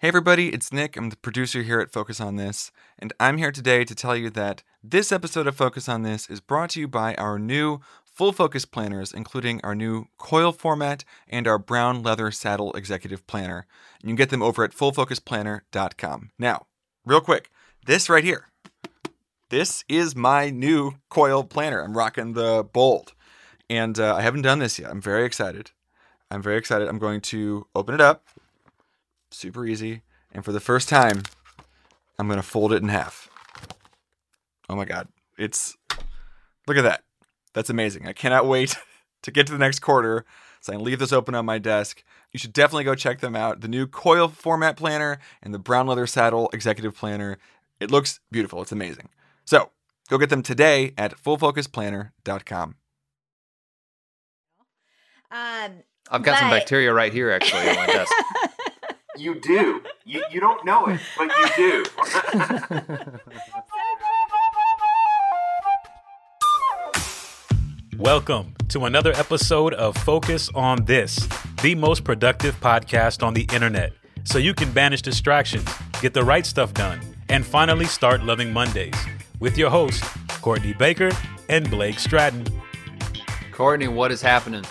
Hey everybody, it's Nick. I'm the producer here at Focus on This, and I'm here today to tell you that this episode of Focus on This is brought to you by our new Full Focus Planners, including our new coil format and our brown leather saddle executive planner. And you can get them over at fullfocusplanner.com. Now, real quick, this right here, this is my new coil planner. I'm rocking the bold, and I haven't done this yet. I'm very excited. I'm going to open it up. Super easy. And for the first time, I'm going to fold it in half. Oh my God. Look at that. That's amazing. I cannot wait to get to the next quarter so I can leave this open on my desk. You should definitely go check them out. The new coil format planner and the brown leather saddle executive planner. It looks beautiful. It's amazing. So go get them today at fullfocusplanner.com. I've got some bacteria right here, actually, on my desk. You do. You don't know it, but you do. Welcome to another episode of Focus on This, the most productive podcast on the internet, so you can banish distractions, get the right stuff done, and finally start loving Mondays with your hosts, Courtney Baker and Blake Stratton. Courtney, what is happening?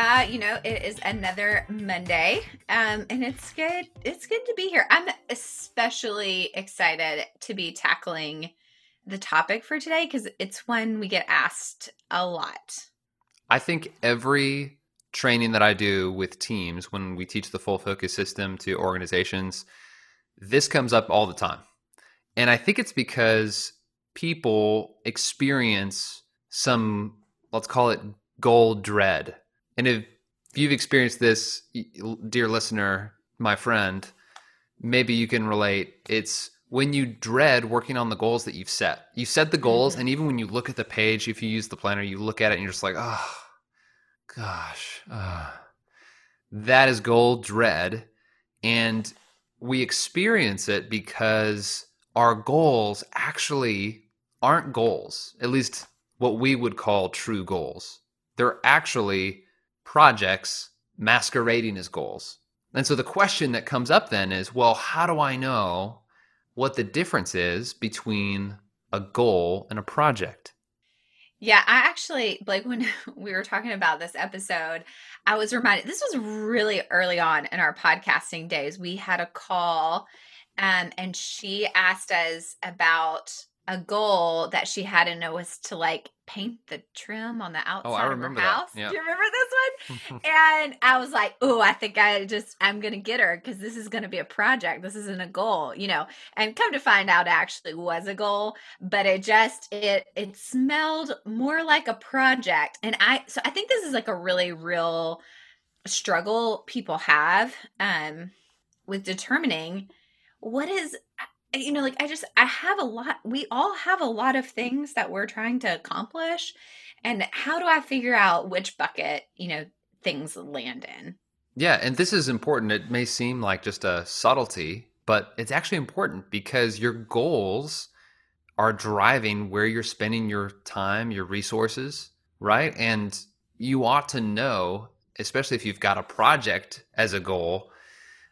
It is another Monday, and it's good. It's good to be here. I'm especially excited to be tackling the topic for today because it's one we get asked a lot. I think every training that I do with teams, when we teach the full focus system to organizations, this comes up all the time. And I think it's because people experience some, let's call it goal dread. And if you've experienced this, dear listener, my friend, maybe you can relate. It's when you dread working on the goals that you've set. You set the goals, and even when you look at the page, if you use the planner, you look at it and you're just like, oh, gosh. That is goal dread. And we experience it because our goals actually aren't goals, at least what we would call true goals. They're actually projects masquerading as goals. And so the question that comes up then is, well, how do I know what the difference is between a goal and a project? Yeah, I actually, Blake, when we were talking about this episode, I was reminded, this was really early on in our podcasting days. We had a call and she asked us about a goal that she had in it was to like paint the trim on the outside of her house. Yeah. Do you remember this one? And I was like, oh, I think I'm going to get her because this is going to be a project. This isn't a goal, you know, and come to find out it actually was a goal, but it smelled more like a project. And I think this is like a really real struggle people have with determining what is, you know, like I have a lot, we all have a lot of things that we're trying to accomplish. And how do I figure out which bucket, you know, things land in? Yeah. And this is important. It may seem like just a subtlety, but it's actually important because your goals are driving where you're spending your time, your resources, right? And you ought to know, especially if you've got a project as a goal,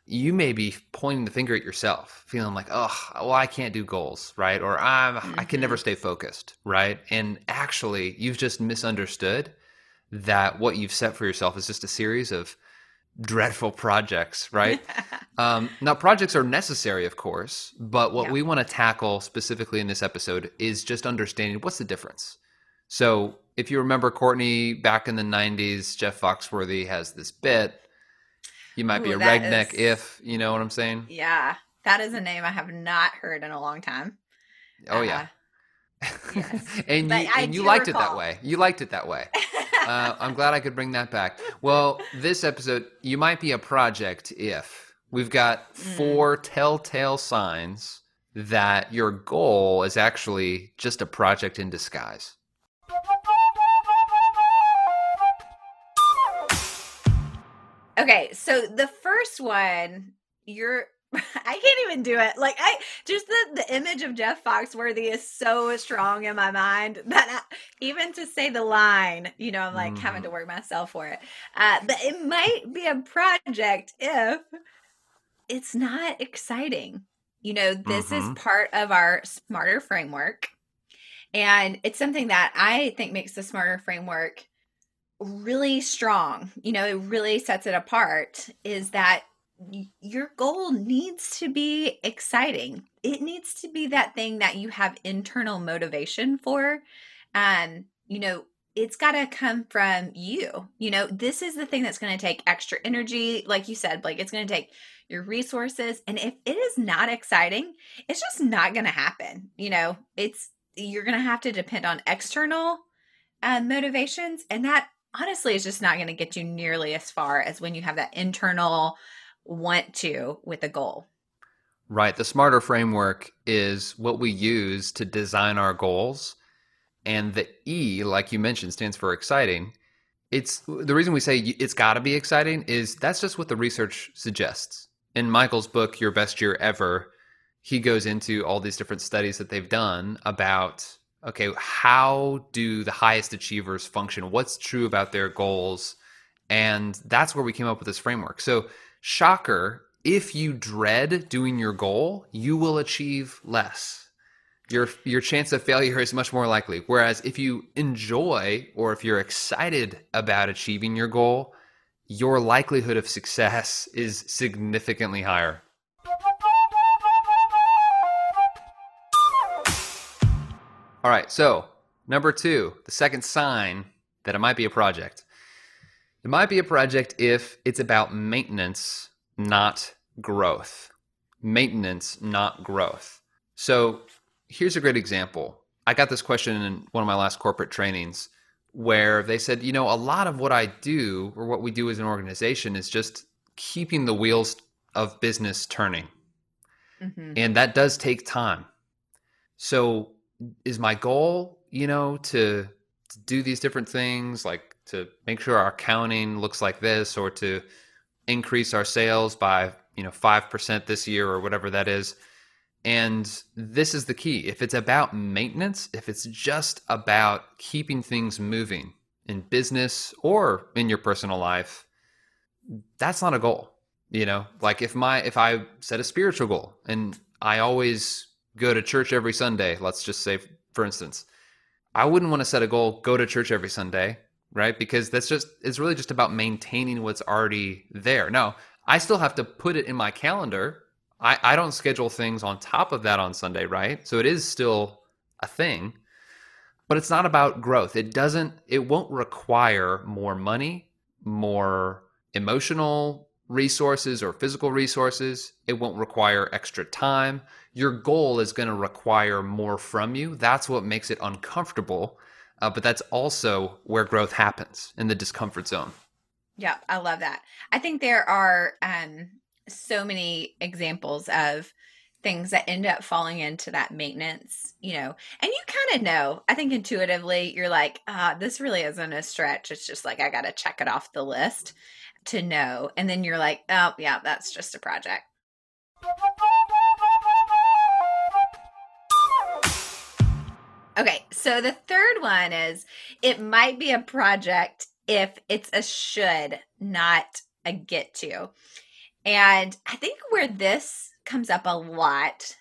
you may be pointing the finger at yourself, feeling like, oh, well, I can't do goals, right? Or I can never stay focused, right? And actually, you've just misunderstood that what you've set for yourself is just a series of dreadful projects, right? Now, projects are necessary, of course, but what we want to tackle specifically in this episode is just understanding what's the difference. So if you remember, Courtney, back in the 90s, Jeff Foxworthy has this bit, you might be a redneck if, you know what I'm saying? Yeah. That is a name I have not heard in a long time. Oh, yeah. Yes. and you liked recall. It that way. You liked it that way. I'm glad I could bring that back. Well, this episode, you might be a project if. We've got four telltale signs that your goal is actually just a project in disguise. Okay, so the first one, I can't even do it. Like the image of Jeff Foxworthy is so strong in my mind that even to say the line, you know, I'm like having to work myself for it. But it might be a project if it's not exciting. You know, this is part of our SMARTER framework. And it's something that I think makes the SMARTER framework really strong. You know, it really sets it apart, is that your goal needs to be exciting. It needs to be that thing that you have internal motivation for. You know, it's got to come from you. You know, this is the thing that's going to take extra energy. Like you said, like it's going to take your resources. And if it is not exciting, it's just not going to happen. You know, you're going to have to depend on external motivations. And that honestly is just not going to get you nearly as far as when you have that internal want to with a goal. Right. The SMARTER framework is what we use to design our goals. And the E, like you mentioned, stands for exciting. It's the reason we say it's got to be exciting is that's just what the research suggests. In Michael's book, Your Best Year Ever, he goes into all these different studies that they've done about, okay, how do the highest achievers function? What's true about their goals? And that's where we came up with this framework. So shocker, if you dread doing your goal, you will achieve less. Your chance of failure is much more likely. Whereas if you enjoy or if you're excited about achieving your goal, your likelihood of success is significantly higher. All right, so number two, the second sign that it might be a project. It might be a project if it's about maintenance, not growth. Maintenance, not growth. So here's a great example. I got this question in one of my last corporate trainings where they said, you know, a lot of what I do or what we do as an organization is just keeping the wheels of business turning. Mm-hmm. And that does take time. So is my goal, you know, to do these different things, like to make sure our accounting looks like this, or to increase our sales by, you know, 5% this year or whatever that is. And this is the key. If it's about maintenance, if it's just about keeping things moving in business or in your personal life, that's not a goal. You know, like if I set a spiritual goal and I always go to church every Sunday, let's just say, for instance, I wouldn't want to set a goal, go to church every Sunday, right? Because it's really just about maintaining what's already there. Now, I still have to put it in my calendar. I don't schedule things on top of that on Sunday, right? So it is still a thing, but it's not about growth. It won't require more money, more emotional resources or physical resources. It won't require extra time. Your goal is going to require more from you. That's what makes it uncomfortable, but that's also where growth happens, in the discomfort zone. Yeah, I love that. I think there are so many examples of things that end up falling into that maintenance, you know, and you kind of know, I think intuitively you're like, this really isn't a stretch. It's just like, I got to check it off the list to know. And then you're like, oh yeah, that's just a project. Okay. So the third one is it might be a project if it's a should, not a get to. And I think where this comes up a lot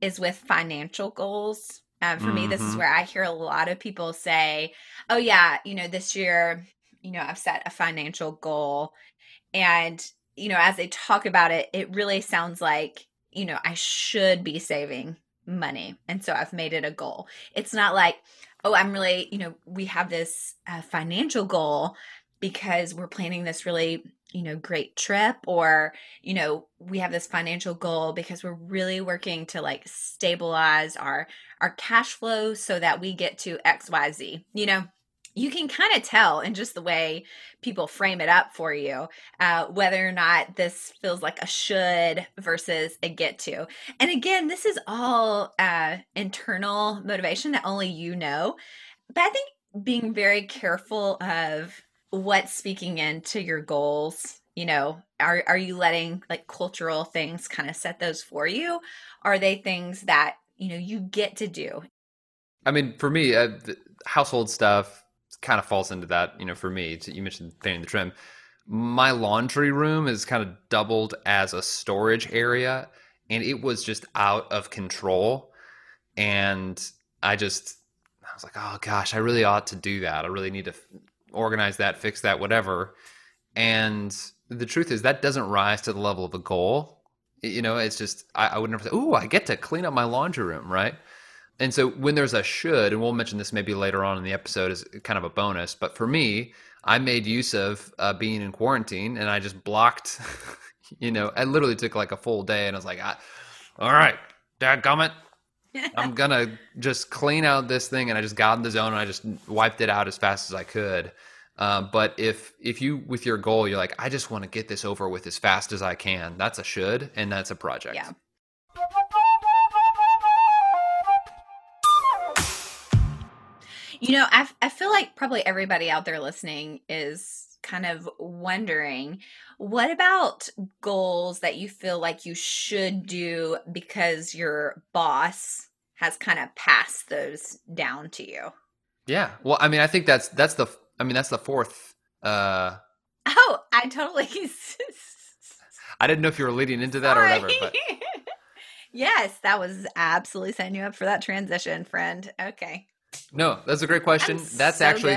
is with financial goals. For me, this is where I hear a lot of people say, oh yeah, you know, this year, you know, I've set a financial goal. And, you know, as they talk about it, it really sounds like, you know, I should be saving money. And so I've made it a goal. It's not like, oh, I'm really, you know, we have this financial goal because we're planning this really, you know, great trip, or, you know, we have this financial goal because we're really working to like stabilize our cash flow so that we get to XYZ. You know, you can kind of tell in just the way people frame it up for you, whether or not this feels like a should versus a get to. And again, this is all internal motivation that only you know. But I think being very careful of what's speaking into your goals, you know, are you letting like cultural things kind of set those for you? Are they things that, you know, you get to do? I mean, for me, household stuff kind of falls into that, you know, for me. You mentioned painting the trim. my laundry room is kind of doubled as a storage area, and it was just out of control. And I was like, oh gosh, I really ought to do that. I really need to organize that, fix that, whatever. And the truth is that doesn't rise to the level of a goal. You know, it's just, I would never say, ooh, I get to clean up my laundry room, right? And so when there's a should, and we'll mention this maybe later on in the episode as kind of a bonus, but for me, I made use of being in quarantine, and I just blocked, you know, I literally took like a full day, and I was like, all right, dadgummit, I'm going to just clean out this thing. And I just got in the zone, and I just wiped it out as fast as I could. But if you, with your goal, you're like, I just want to get this over with as fast as I can, that's a should, and that's a project. Yeah. You know, I feel like probably everybody out there listening is kind of wondering, what about goals that you feel like you should do because your boss has kind of passed those down to you? Yeah. Well, I mean, I think that's the fourth. Oh, I totally. I didn't know if you were leading into that or whatever. But. Yes, that was absolutely setting you up for that transition, friend. Okay. No, that's a great question. That's so actually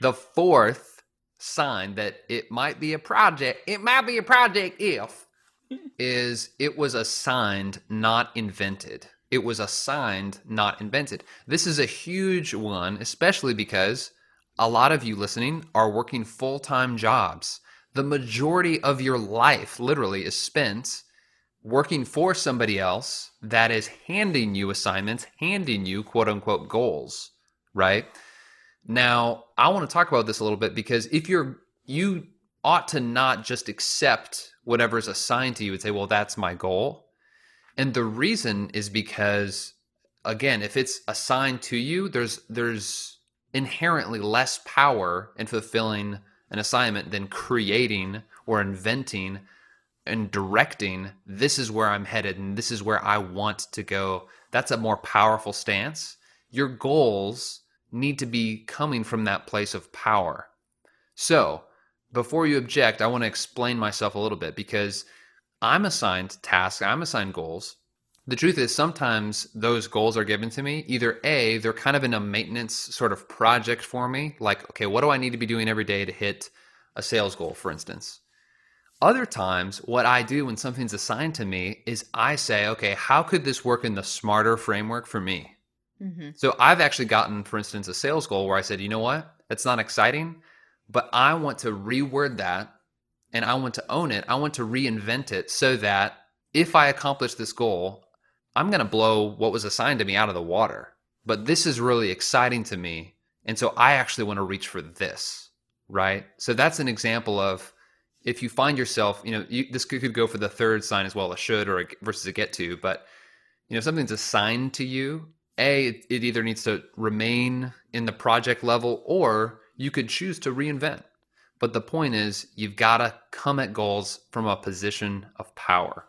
the fourth sign that it might be a project. It might be a project if is it was assigned, not invented. It was assigned, not invented. This is a huge one, especially because a lot of you listening are working full-time jobs. The majority of your life literally is spent working for somebody else that is handing you assignments, handing you quote-unquote goals, right? Now, I want to talk about this a little bit, because if you ought to not just accept whatever is assigned to you and say, well, that's my goal. And the reason is because, again, if it's assigned to you, there's inherently less power in fulfilling an assignment than creating or inventing and directing, this is where I'm headed and this is where I want to go. That's a more powerful stance. Your goals need to be coming from that place of power. So before you object, I want to explain myself a little bit, because I'm assigned tasks, I'm assigned goals. The truth is sometimes those goals are given to me, either A, they're kind of in a maintenance sort of project for me, like, okay, what do I need to be doing every day to hit a sales goal, for instance? Other times, what I do when something's assigned to me is I say, okay, how could this work in the SMARTER framework for me? Mm-hmm. So I've actually gotten, for instance, a sales goal where I said, you know what? That's not exciting, but I want to reword that and I want to own it. I want to reinvent it so that if I accomplish this goal, I'm going to blow what was assigned to me out of the water. But this is really exciting to me. And so I actually want to reach for this, right? So that's an example of, if you find yourself, you know, this could go for the third sign as well, a should or versus a get to, but, you know, something's assigned to you, it either needs to remain in the project level or you could choose to reinvent. But the point is you've got to come at goals from a position of power.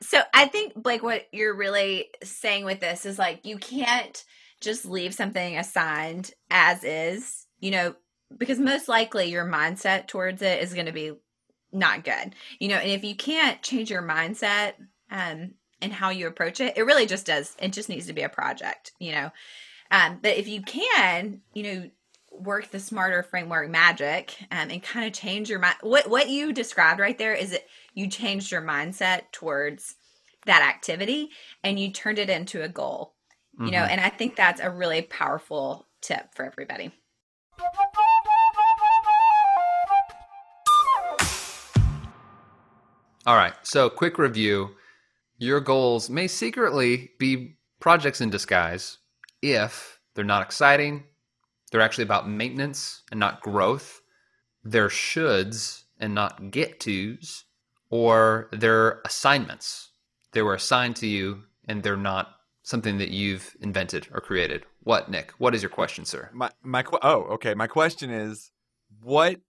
So I think, Blake, what you're really saying with this is like, you can't just leave something assigned as is, you know, because most likely your mindset towards it is going to be not good, you know, and if you can't change your mindset and how you approach it, it really just does. It just needs to be a project, you know, but if you can, you know, work the SMARTER framework magic and kind of change your mind. What you described right there is that you changed your mindset towards that activity and you turned it into a goal, you know, and I think that's a really powerful tip for everybody. All right, so quick review. Your goals may secretly be projects in disguise if they're not exciting, they're actually about maintenance and not growth, they're shoulds and not get tos, or they're assignments. They were assigned to you and they're not something that you've invented or created. What, Nick? What is your question, sir? My question is, what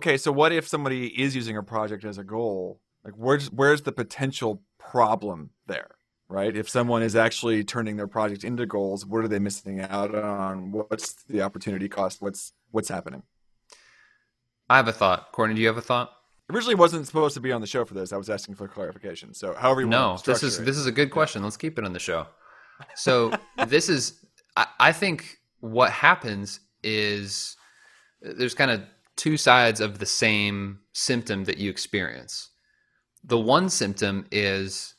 if somebody is using a project as a goal? Like, where's the potential problem there, right? If someone is actually turning their project into goals, what are they missing out on? What's the opportunity cost? What's happening? I have a thought. Courtney, do you have a thought? Originally wasn't supposed to be on the show for this. I was asking for clarification. So however you want to structure it. No, this is a good question. Let's keep it on the show. So this is, I think what happens is there's kind of two sides of the same symptom that you experience. The one symptom is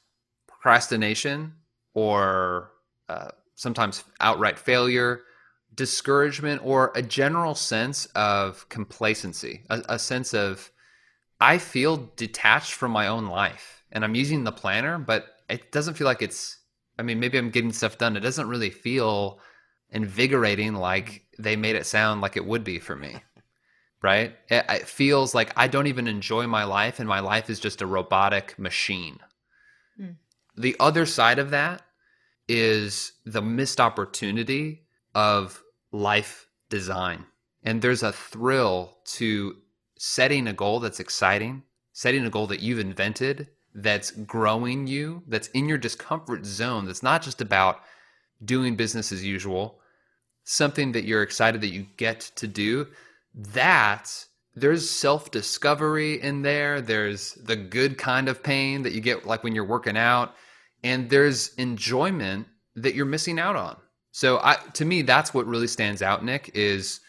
procrastination or sometimes outright failure, discouragement, or a general sense of complacency, a sense of, I feel detached from my own life, and I'm using the planner, but it doesn't feel like it's, I mean, maybe I'm getting stuff done. It doesn't really feel invigorating like they made it sound like it would be for me, right? It feels like I don't even enjoy my life, and my life is just a robotic machine. Mm. The other side of that is the missed opportunity of life design. And there's a thrill to setting a goal that's exciting, setting a goal that you've invented, that's growing you, that's in your discomfort zone, that's not just about doing business as usual, something that you're excited that you get to do, that there's self-discovery in there, there's the good kind of pain that you get like when you're working out, and there's enjoyment that you're missing out on. So to me, that's what really stands out, Nick, is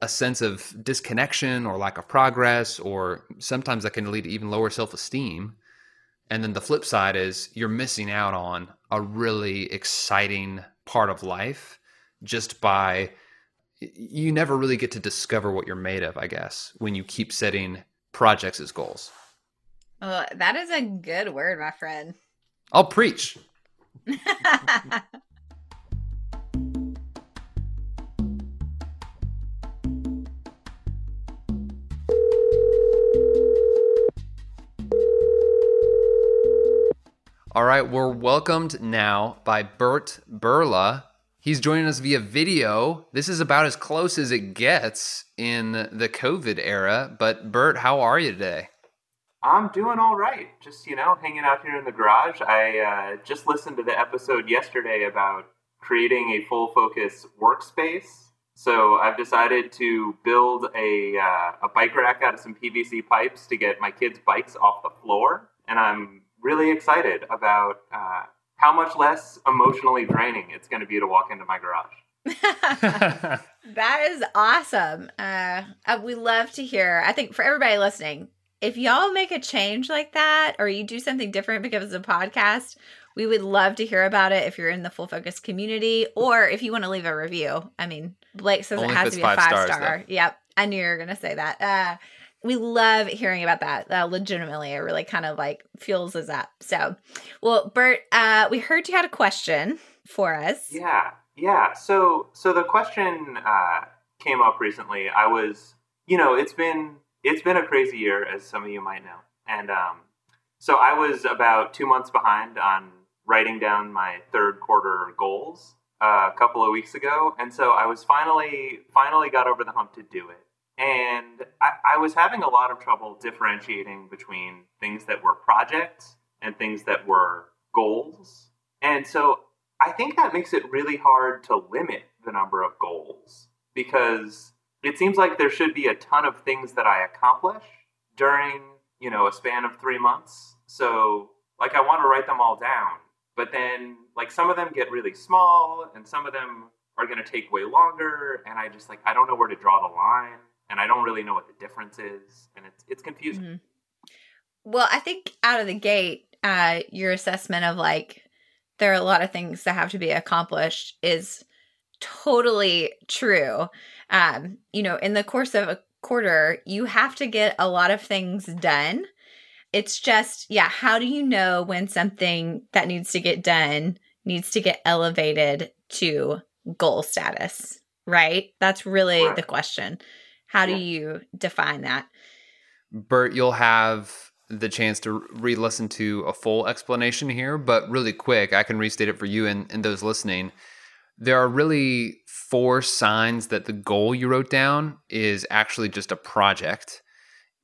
a sense of disconnection or lack of progress, or sometimes that can lead to even lower self-esteem. And then the flip side is you're missing out on a really exciting part of life just by, you never really get to discover what you're made of, I guess, when you keep setting projects as goals. Well, that is a good word, my friend. I'll preach. All right, we're welcomed now by Bert Berla. He's joining us via video. This is about as close as it gets in the COVID era. But Bert, how are you today? I'm doing all right. Just, hanging out here in the garage. I just listened to the episode yesterday about creating a full focus workspace. So I've decided to build a bike rack out of some PVC pipes to get my kids' bikes off the floor. And I'm really excited about how much less emotionally draining it's going to be to walk into my garage. That is awesome. We love to hear. I think for everybody listening, if y'all make a change like that, or you do something different because it's a podcast, we would love to hear about it if you're in the Full Focus community, or if you want to leave a review. I mean, Blake says only it has to be a five-star. Yep, I knew you were going to say that. We love hearing about that. Legitimately, it really kind of like fuels us up. So, well, Bert, we heard you had a question for us. Yeah. So the question came up recently. I was, it's been a crazy year, as some of you might know, and so I was about 2 months behind on writing down my third quarter goals a couple of weeks ago, and so I was finally got over the hump to do it. And I was having a lot of trouble differentiating between things that were projects and things that were goals. And so I think that makes it really hard to limit the number of goals, because it seems like there should be a ton of things that I accomplish during, a span of 3 months. So like I want to write them all down, but then like some of them get really small and some of them are going to take way longer. And I just I don't know where to draw the line. And I don't really know what the difference is, and it's confusing. Mm-hmm. Well, I think out of the gate, your assessment of there are a lot of things that have to be accomplished is totally true. In the course of a quarter, you have to get a lot of things done. It's just, how do you know when something that needs to get done needs to get elevated to goal status, right? That's really the question. How do you define that? Bert, you'll have the chance to re-listen to a full explanation here, but really quick, I can restate it for you and those listening. There are really four signs that the goal you wrote down is actually just a project.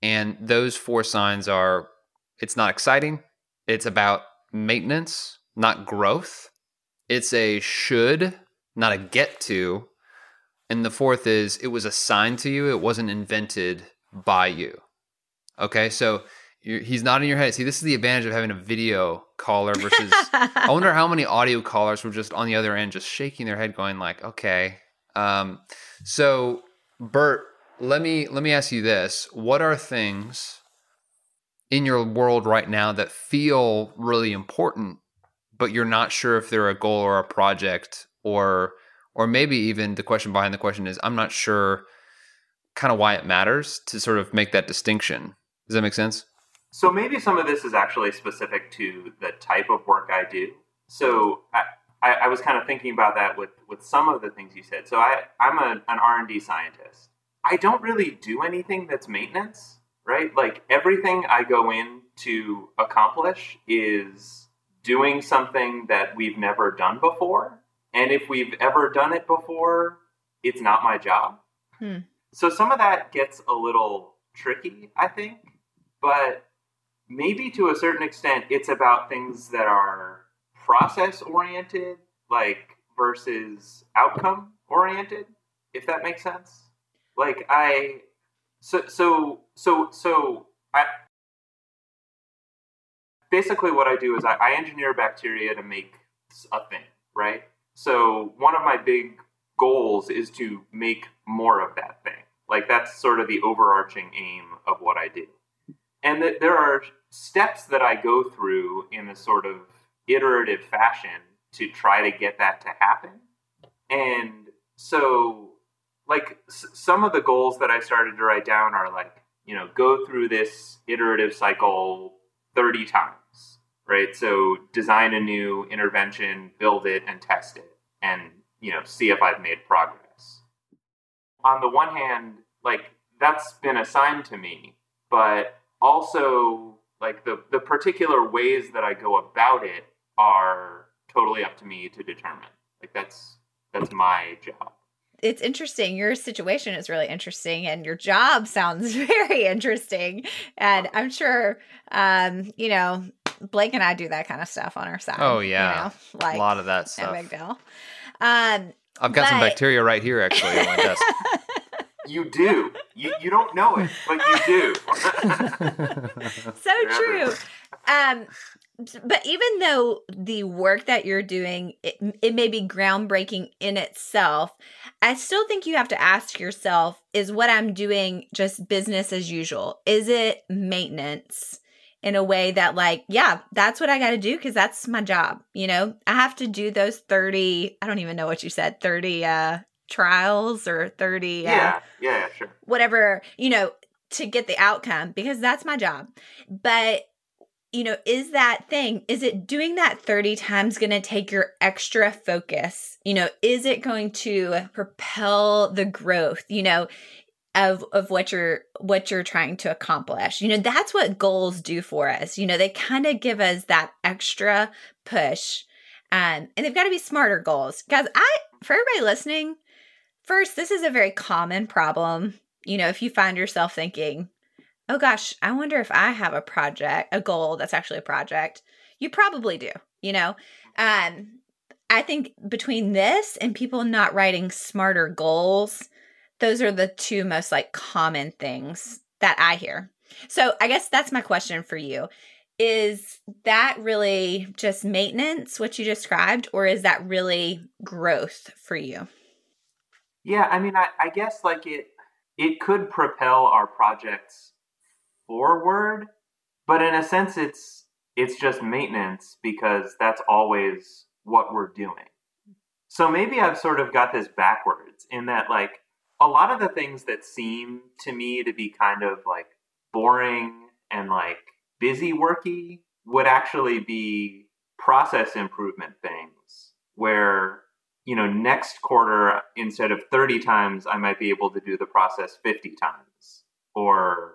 And those four signs are, it's not exciting. It's about maintenance, not growth. It's a should, not a get to. And the fourth is it was assigned to you. It wasn't invented by you. Okay, so he's not in your head. See, this is the advantage of having a video caller versus I wonder how many audio callers were just on the other end just shaking their head going like, okay. So Bert, let me ask you this. What are things in your world right now that feel really important, but you're not sure if they're a goal or a project, or maybe even the question behind the question is, I'm not sure kind of why it matters, to sort of make that distinction. Does that make sense? So maybe some of this is actually specific to the type of work I do. So I was kind of thinking about that with some of the things you said. So I'm an R&D scientist. I don't really do anything that's maintenance, right? Like everything I go in to accomplish is doing something that we've never done before. And if we've ever done it before, it's not my job. Hmm. So some of that gets a little tricky, I think. But maybe to a certain extent, it's about things that are process-oriented, like versus outcome-oriented, if that makes sense. Like basically what I do is I engineer bacteria to make a thing, right? So one of my big goals is to make more of that thing. Like that's sort of the overarching aim of what I do. And that there are steps that I go through in a sort of iterative fashion to try to get that to happen. And so like some of the goals that I started to write down are like, you know, go through this iterative cycle 30 times, right? So design a new intervention, build it and test it and, you know, see if I've made progress. On the one hand, like that's been assigned to me, but also like the particular ways that I go about it are totally up to me to determine. Like that's my job. It's interesting. Your situation is really interesting and your job sounds very interesting. And I'm sure, you know, Blake and I do that kind of stuff on our side. Oh, yeah. You know, like, a lot of that stuff. No big deal. I've got some bacteria right here, actually, on my desk. You do. You don't know it, but you do. So true. But even though the work that you're doing, it may be groundbreaking in itself, I still think you have to ask yourself, is what I'm doing just business as usual? Is it maintenance in a way that like, yeah, that's what I got to do because that's my job. You know, I have to do those 30, I don't even know what you said, 30 trials or 30. Yeah, sure. Whatever, you know, to get the outcome because that's my job. But you know, is that thing, is it doing that 30 times going to take your extra focus? You know, is it going to propel the growth, you know, of what you're trying to accomplish? You know, that's what goals do for us. You know, they kind of give us that extra push. And they've got to be smarter goals. Guys, for everybody listening, first, this is a very common problem. You know, if you find yourself thinking, oh gosh, I wonder if I have a goal that's actually a project. You probably do, you know. I think between this and people not writing smarter goals, those are the two most like common things that I hear. So I guess that's my question for you. Is that really just maintenance, what you described, or is that really growth for you? Yeah, I mean, I guess like it could propel our projects forward, but in a sense it's just maintenance because that's always what we're doing. So maybe I've sort of got this backwards in that like a lot of the things that seem to me to be kind of like boring and like busy worky would actually be process improvement things where, you know, next quarter instead of 30 times I might be able to do the process 50 times or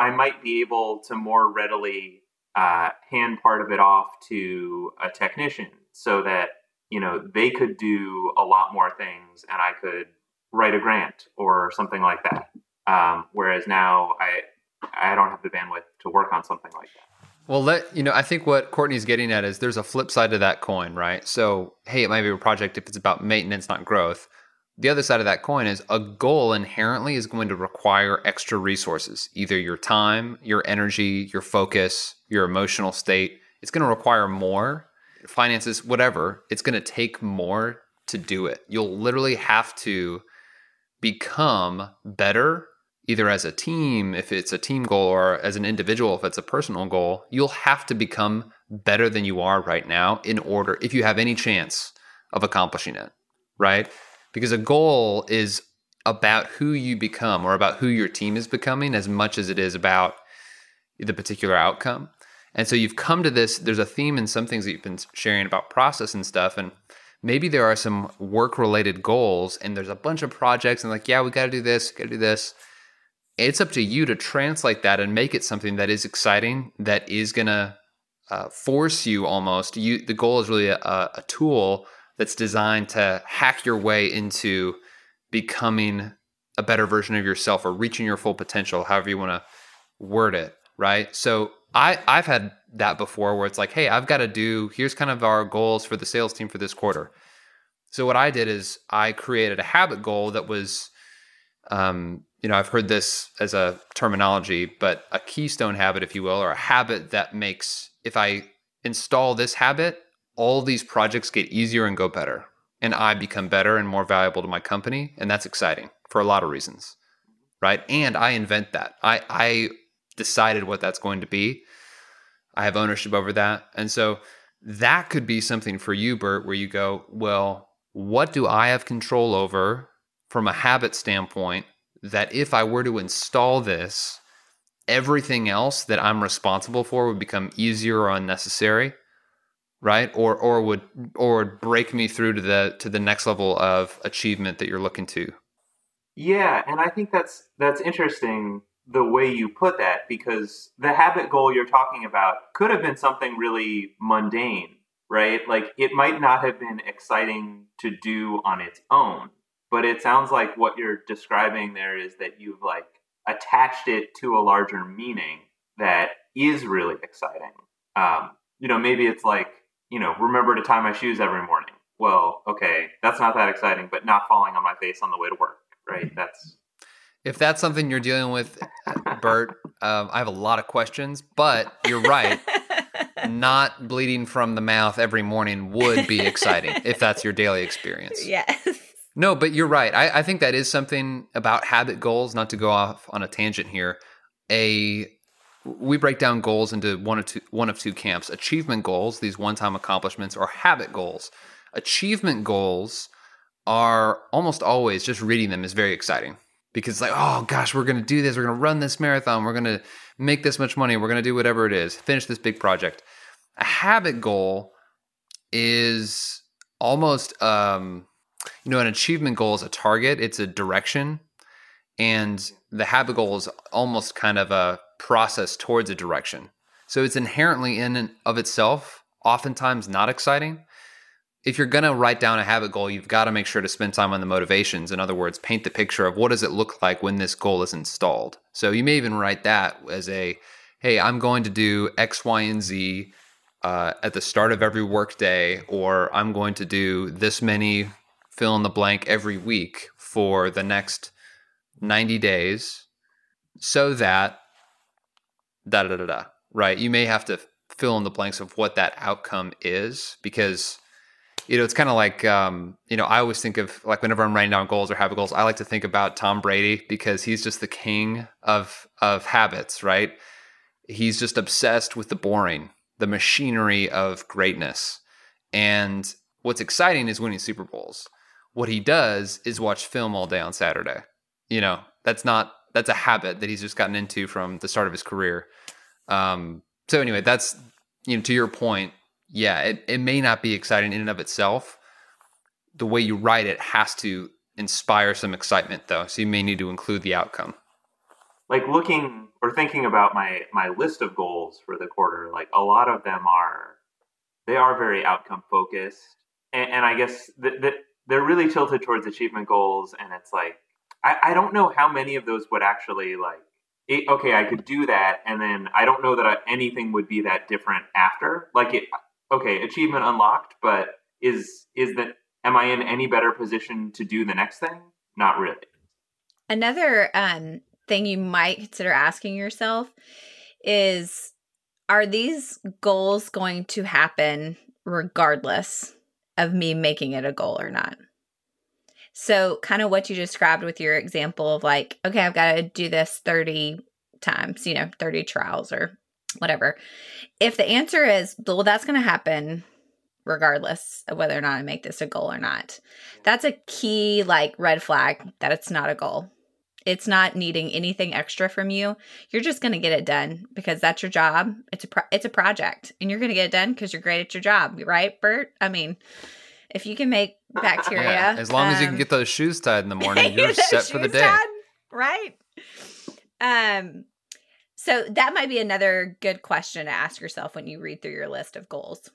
I might be able to more readily hand part of it off to a technician so that, you know, they could do a lot more things and I could write a grant or something like that. Whereas now I don't have the bandwidth to work on something like that. Well, I think what Courtney's getting at is there's a flip side to that coin, right? So, hey, it might be a project if it's about maintenance, not growth. The other side of that coin is a goal inherently is going to require extra resources, either your time, your energy, your focus, your emotional state. It's going to require more, finances, whatever. It's going to take more to do it. You'll literally have to become better, either as a team, if it's a team goal, or as an individual, if it's a personal goal. You'll have to become better than you are right now in order, if you have any chance of accomplishing it, right? Because a goal is about who you become or about who your team is becoming as much as it is about the particular outcome. And so you've come to this, there's a theme in some things that you've been sharing about process and stuff, and maybe there are some work-related goals, and there's a bunch of projects, and like, yeah, we got to do this, got to do this. It's up to you to translate that and make it something that is exciting, that is going to force you almost. The goal is really a tool that's designed to hack your way into becoming a better version of yourself or reaching your full potential, however you want to word it, right? So I've had that before where it's like, hey, I've got to do, here's kind of our goals for the sales team for this quarter. So what I did is I created a habit goal that was, I've heard this as a terminology, but a keystone habit, if you will, or a habit that makes, if I install this habit, all these projects get easier and go better. And I become better and more valuable to my company. And that's exciting for a lot of reasons, right? And I invent that. I decided what that's going to be. I have ownership over that. And so that could be something for you, Bert, where you go, well, what do I have control over from a habit standpoint that if I were to install this, everything else that I'm responsible for would become easier or unnecessary, right? Or would break me through to the next level of achievement that you're looking to. Yeah, and I think that's interesting the way you put that, because the habit goal you're talking about could have been something really mundane, right? Like it might not have been exciting to do on its own, but it sounds like what you're describing there is that you've like attached it to a larger meaning that is really exciting. Maybe it's like, remember to tie my shoes every morning. Well, okay, that's not that exciting, but not falling on my face on the way to work, right? If that's something you're dealing with, Bert, I have a lot of questions, but you're right. Not bleeding from the mouth every morning would be exciting if that's your daily experience. Yes. No, but you're right. I think that is something about habit goals, not to go off on a tangent here. We break down goals into one of two camps. Achievement goals, these one-time accomplishments, or habit goals. Achievement goals are almost always, just reading them is very exciting. Because it's like, oh gosh, we're going to do this. We're going to run this marathon. We're going to make this much money. We're going to do whatever it is. Finish this big project. A habit goal is almost, an achievement goal is a target. It's a direction. And the habit goal is almost kind of a process towards a direction. So it's inherently in and of itself, oftentimes not exciting. If you're going to write down a habit goal, you've got to make sure to spend time on the motivations. In other words, paint the picture of what does it look like when this goal is installed. So you may even write that as a, hey, I'm going to do X, Y, and Z at the start of every workday, or I'm going to do this many fill in the blank every week for the next 90 days so that da-da-da-da-da, right? You may have to fill in the blanks of what that outcome is because... it's kind of like, I always think of, like, whenever I'm writing down goals or habit goals, I like to think about Tom Brady because he's just the king of habits, right? He's just obsessed with the boring, the machinery of greatness. And what's exciting is winning Super Bowls. What he does is watch film all day on Saturday. That's a habit that he's just gotten into from the start of his career. So anyway, that's, to your point. Yeah, it may not be exciting in and of itself. The way you write it has to inspire some excitement, though. So you may need to include the outcome. Like looking or thinking about my list of goals for the quarter, like a lot of them are very outcome focused. And I guess that they're really tilted towards achievement goals. And it's like, I don't know how many of those would actually like okay, I could do that. And then I don't know that anything would be that different after. Like, achievement unlocked, but am I in any better position to do the next thing? Not really. Another thing you might consider asking yourself is, are these goals going to happen regardless of me making it a goal or not? So kind of what you described with your example of like, okay, I've got to do this 30 times, 30 trials or whatever. If the answer is, well, that's going to happen regardless of whether or not I make this a goal or not, that's a key red flag that it's not a goal. It's not needing anything extra from you. You're just going to get it done because that's your job. It's a project, and you're going to get it done because you're great at your job, right, Bert? I mean, if you can make bacteria. Yeah, as long as you can get those shoes tied in the morning, you're set for the day. Tied, right. So that might be another good question to ask yourself when you read through your list of goals.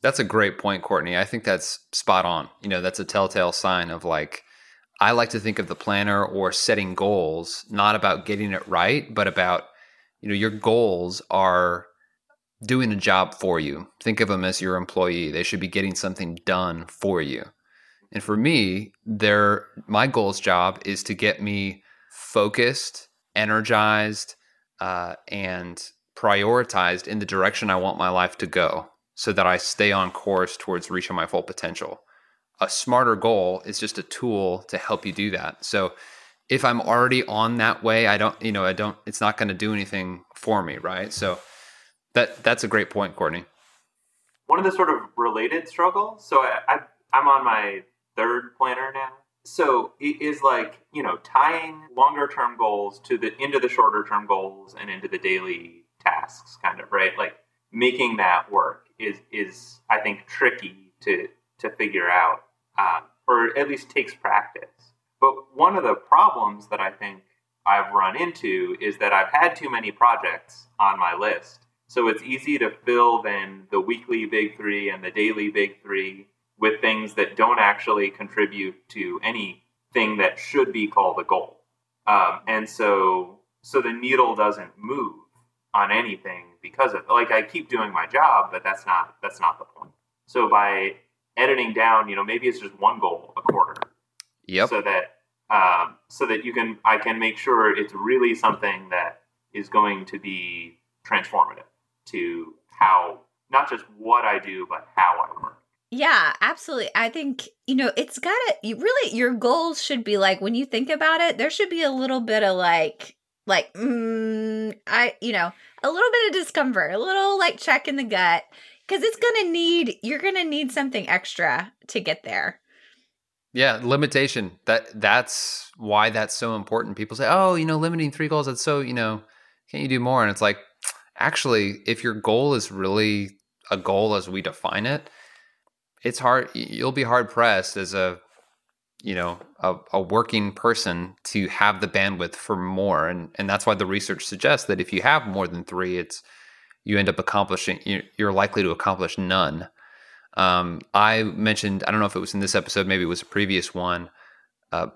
That's a great point, Courtney. I think that's spot on. That's a telltale sign of I like to think of the planner or setting goals, not about getting it right, but about, your goals are doing a job for you. Think of them as your employee. They should be getting something done for you. And for me, my goals job is to get me focused, energized, and prioritized in the direction I want my life to go so that I stay on course towards reaching my full potential. A SMARTER goal is just a tool to help you do that. So if I'm already on that way, it's not going to do anything for me, right? So that's a great point, Courtney. One of the sort of related struggles. So I'm on my third planner now. So it is tying longer term goals into the shorter term goals and into the daily tasks kind of, right? Making that work is I think tricky to figure out, or at least takes practice. But one of the problems that I think I've run into is that I've had too many projects on my list. So it's easy to fill then the weekly big three and the daily big three with things that don't actually contribute to anything that should be called a goal. And so the needle doesn't move on anything because of, I keep doing my job, but that's not the point. So by editing down, maybe it's just one goal a quarter. Yep. So that I can make sure it's really something that is going to be transformative to how, not just what I do, but how I work. Yeah, absolutely. I think, it's your goals should be when you think about it, there should be a little bit of a little bit of discomfort, a little check in the gut. Because you're going to need something extra to get there. Yeah, limitation. That's why that's so important. People say, oh, limiting three goals, that's so, can't you do more? And it's actually, if your goal is really a goal as we define it, it's hard. You'll be hard pressed as a working person to have the bandwidth for more. And that's why the research suggests that if you have more than three, you end up accomplishing, you're likely to accomplish none. I mentioned, I don't know if it was in this episode, maybe it was a previous one,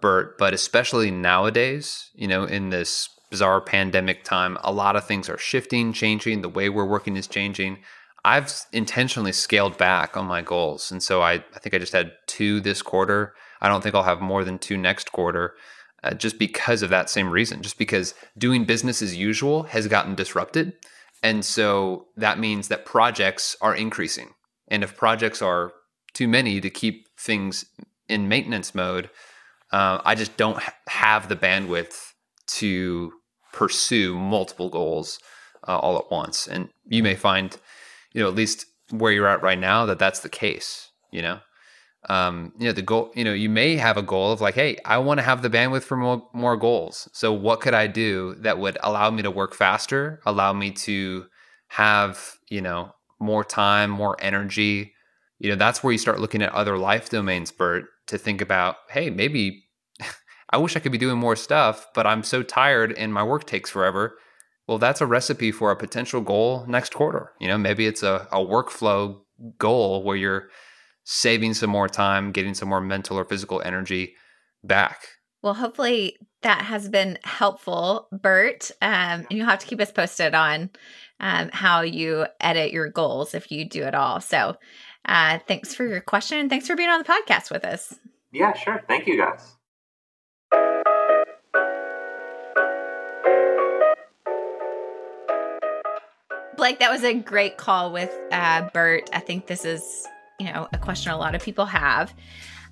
Bert, but especially nowadays, in this bizarre pandemic time, a lot of things are shifting, changing. The way we're working is changing. I've intentionally scaled back on my goals. And so I think I just had two this quarter. I don't think I'll have more than two next quarter, just because of that same reason, just because doing business as usual has gotten disrupted. And so that means that projects are increasing. And if projects are too many to keep things in maintenance mode, I just don't have the bandwidth to pursue multiple goals all at once. And you may find, at least where you're at right now, that that's the case, the goal, you may have a goal of hey, I want to have the bandwidth for more goals. So what could I do that would allow me to work faster, allow me to have, more time, more energy? That's where you start looking at other life domains, Bert, to think about, hey, maybe I wish I could be doing more stuff, but I'm so tired and my work takes forever. Well, that's a recipe for a potential goal next quarter. Maybe it's a workflow goal where you're saving some more time, getting some more mental or physical energy back. Well, hopefully that has been helpful, Bert. And you'll have to keep us posted on how you edit your goals if you do at all. So thanks for your question. And thanks for being on the podcast with us. Yeah, sure. Thank you, guys. Blake, that was a great call with Bert. I think this is, a question a lot of people have.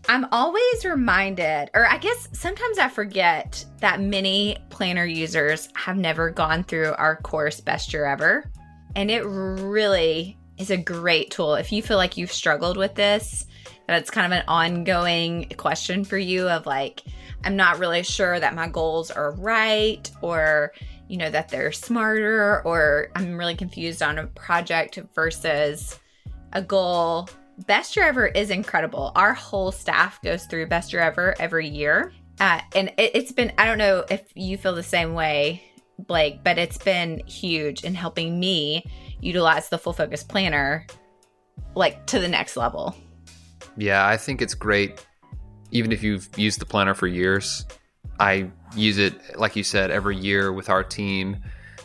I'm always reminded, or I guess sometimes I forget that many planner users have never gone through our course, Best Year Ever. And it really is a great tool. If you feel like you've struggled with this, that it's kind of an ongoing question for you of like, I'm not really sure that my goals are right, or, that they're smarter, or I'm really confused on a project versus a goal. Best Year Ever is incredible. Our whole staff goes through Best Year Ever every year. And it's been, I don't know if you feel the same way, Blake, but it's been huge in helping me utilize the Full Focus Planner like to the next level. Yeah, I think it's great. Even if you've used the planner for years, I use it, like you said, every year with our team.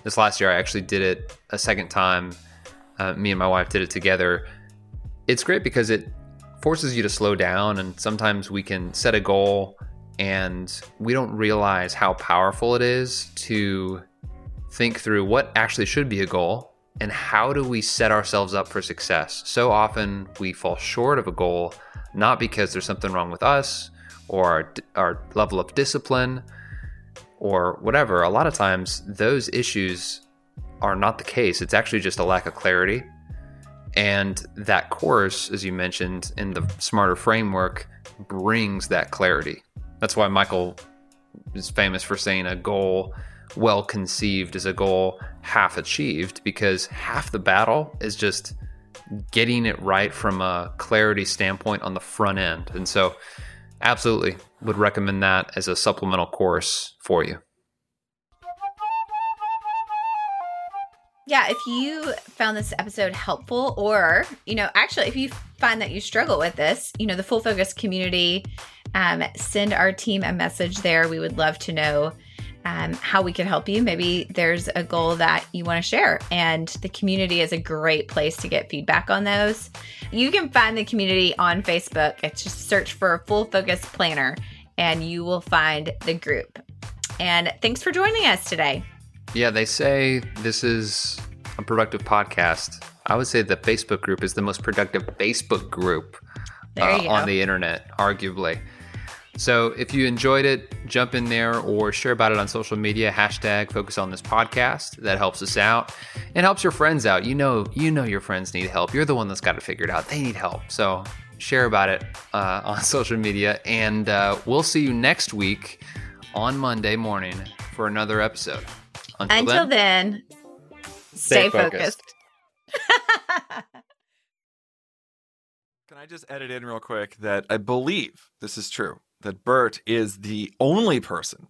This last year, I actually did it a second time. Me and my wife did it together. It's great because it forces you to slow down, and sometimes we can set a goal and we don't realize how powerful it is to think through what actually should be a goal and how do we set ourselves up for success. So often we fall short of a goal, not because there's something wrong with us or our level of discipline or whatever. A lot of times those issues are not the case. It's actually just a lack of clarity. And that course, as you mentioned, in the SMARTER framework brings that clarity. That's why Michael is famous for saying a goal well conceived is a goal half achieved, because half the battle is just getting it right from a clarity standpoint on the front end. And so absolutely would recommend that as a supplemental course for you. Yeah, if you found this episode helpful, or, actually, if you find that you struggle with this, the Full Focus community, send our team a message there. We would love to know how we can help you. Maybe there's a goal that you want to share, and the community is a great place to get feedback on those. You can find the community on Facebook. It's just search for Full Focus Planner, and you will find the group. And thanks for joining us today. Yeah, they say this is a productive podcast. I would say the Facebook group is the most productive Facebook group on the internet, arguably. So if you enjoyed it, jump in there or share about it on social media, #FocusOnThisPodcast. That helps us out and helps your friends out. You know your friends need help. You're the one that's got it figured out. They need help. So share about it on social media, and we'll see you next week on Monday morning for another episode. Until then, stay focused. Can I just edit in real quick that I believe this is true, that Bert is the only person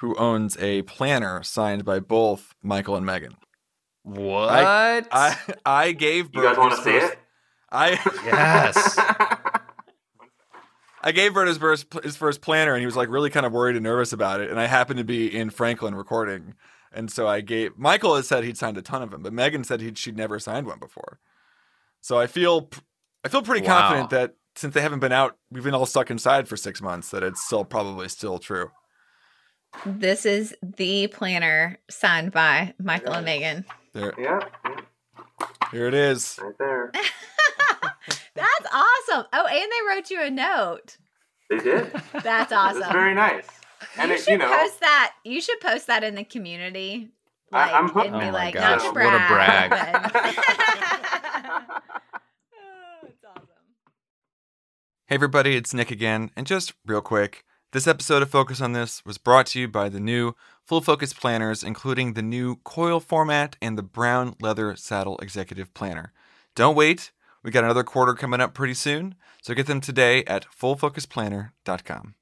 who owns a planner signed by both Michael and Megan. What? I gave Bert. You guys want to see it? Yes. I gave Bert his first planner, and he was like really kind of worried and nervous about it. And I happened to be in Franklin recording, and so I gave. Michael has said he'd signed a ton of them, but Megan said she'd never signed one before. So I feel pretty confident that since they haven't been out, we've been all stuck inside for 6 months, that it's still probably true. This is the planner signed by Michael and Megan. There. Yeah. Here it is. Right there. That's awesome. Oh, and they wrote you a note. They did. That's awesome. That's very nice. And you should post that in the community. Like, I'm hooked. Oh, my gosh. Not to brag. What a brag. It's awesome. Hey, everybody. It's Nick again. And just real quick, this episode of Focus on This was brought to you by the new Full Focus Planners, including the new coil format and the brown leather saddle executive planner. Don't wait. We got another quarter coming up pretty soon, so get them today at fullfocusplanner.com.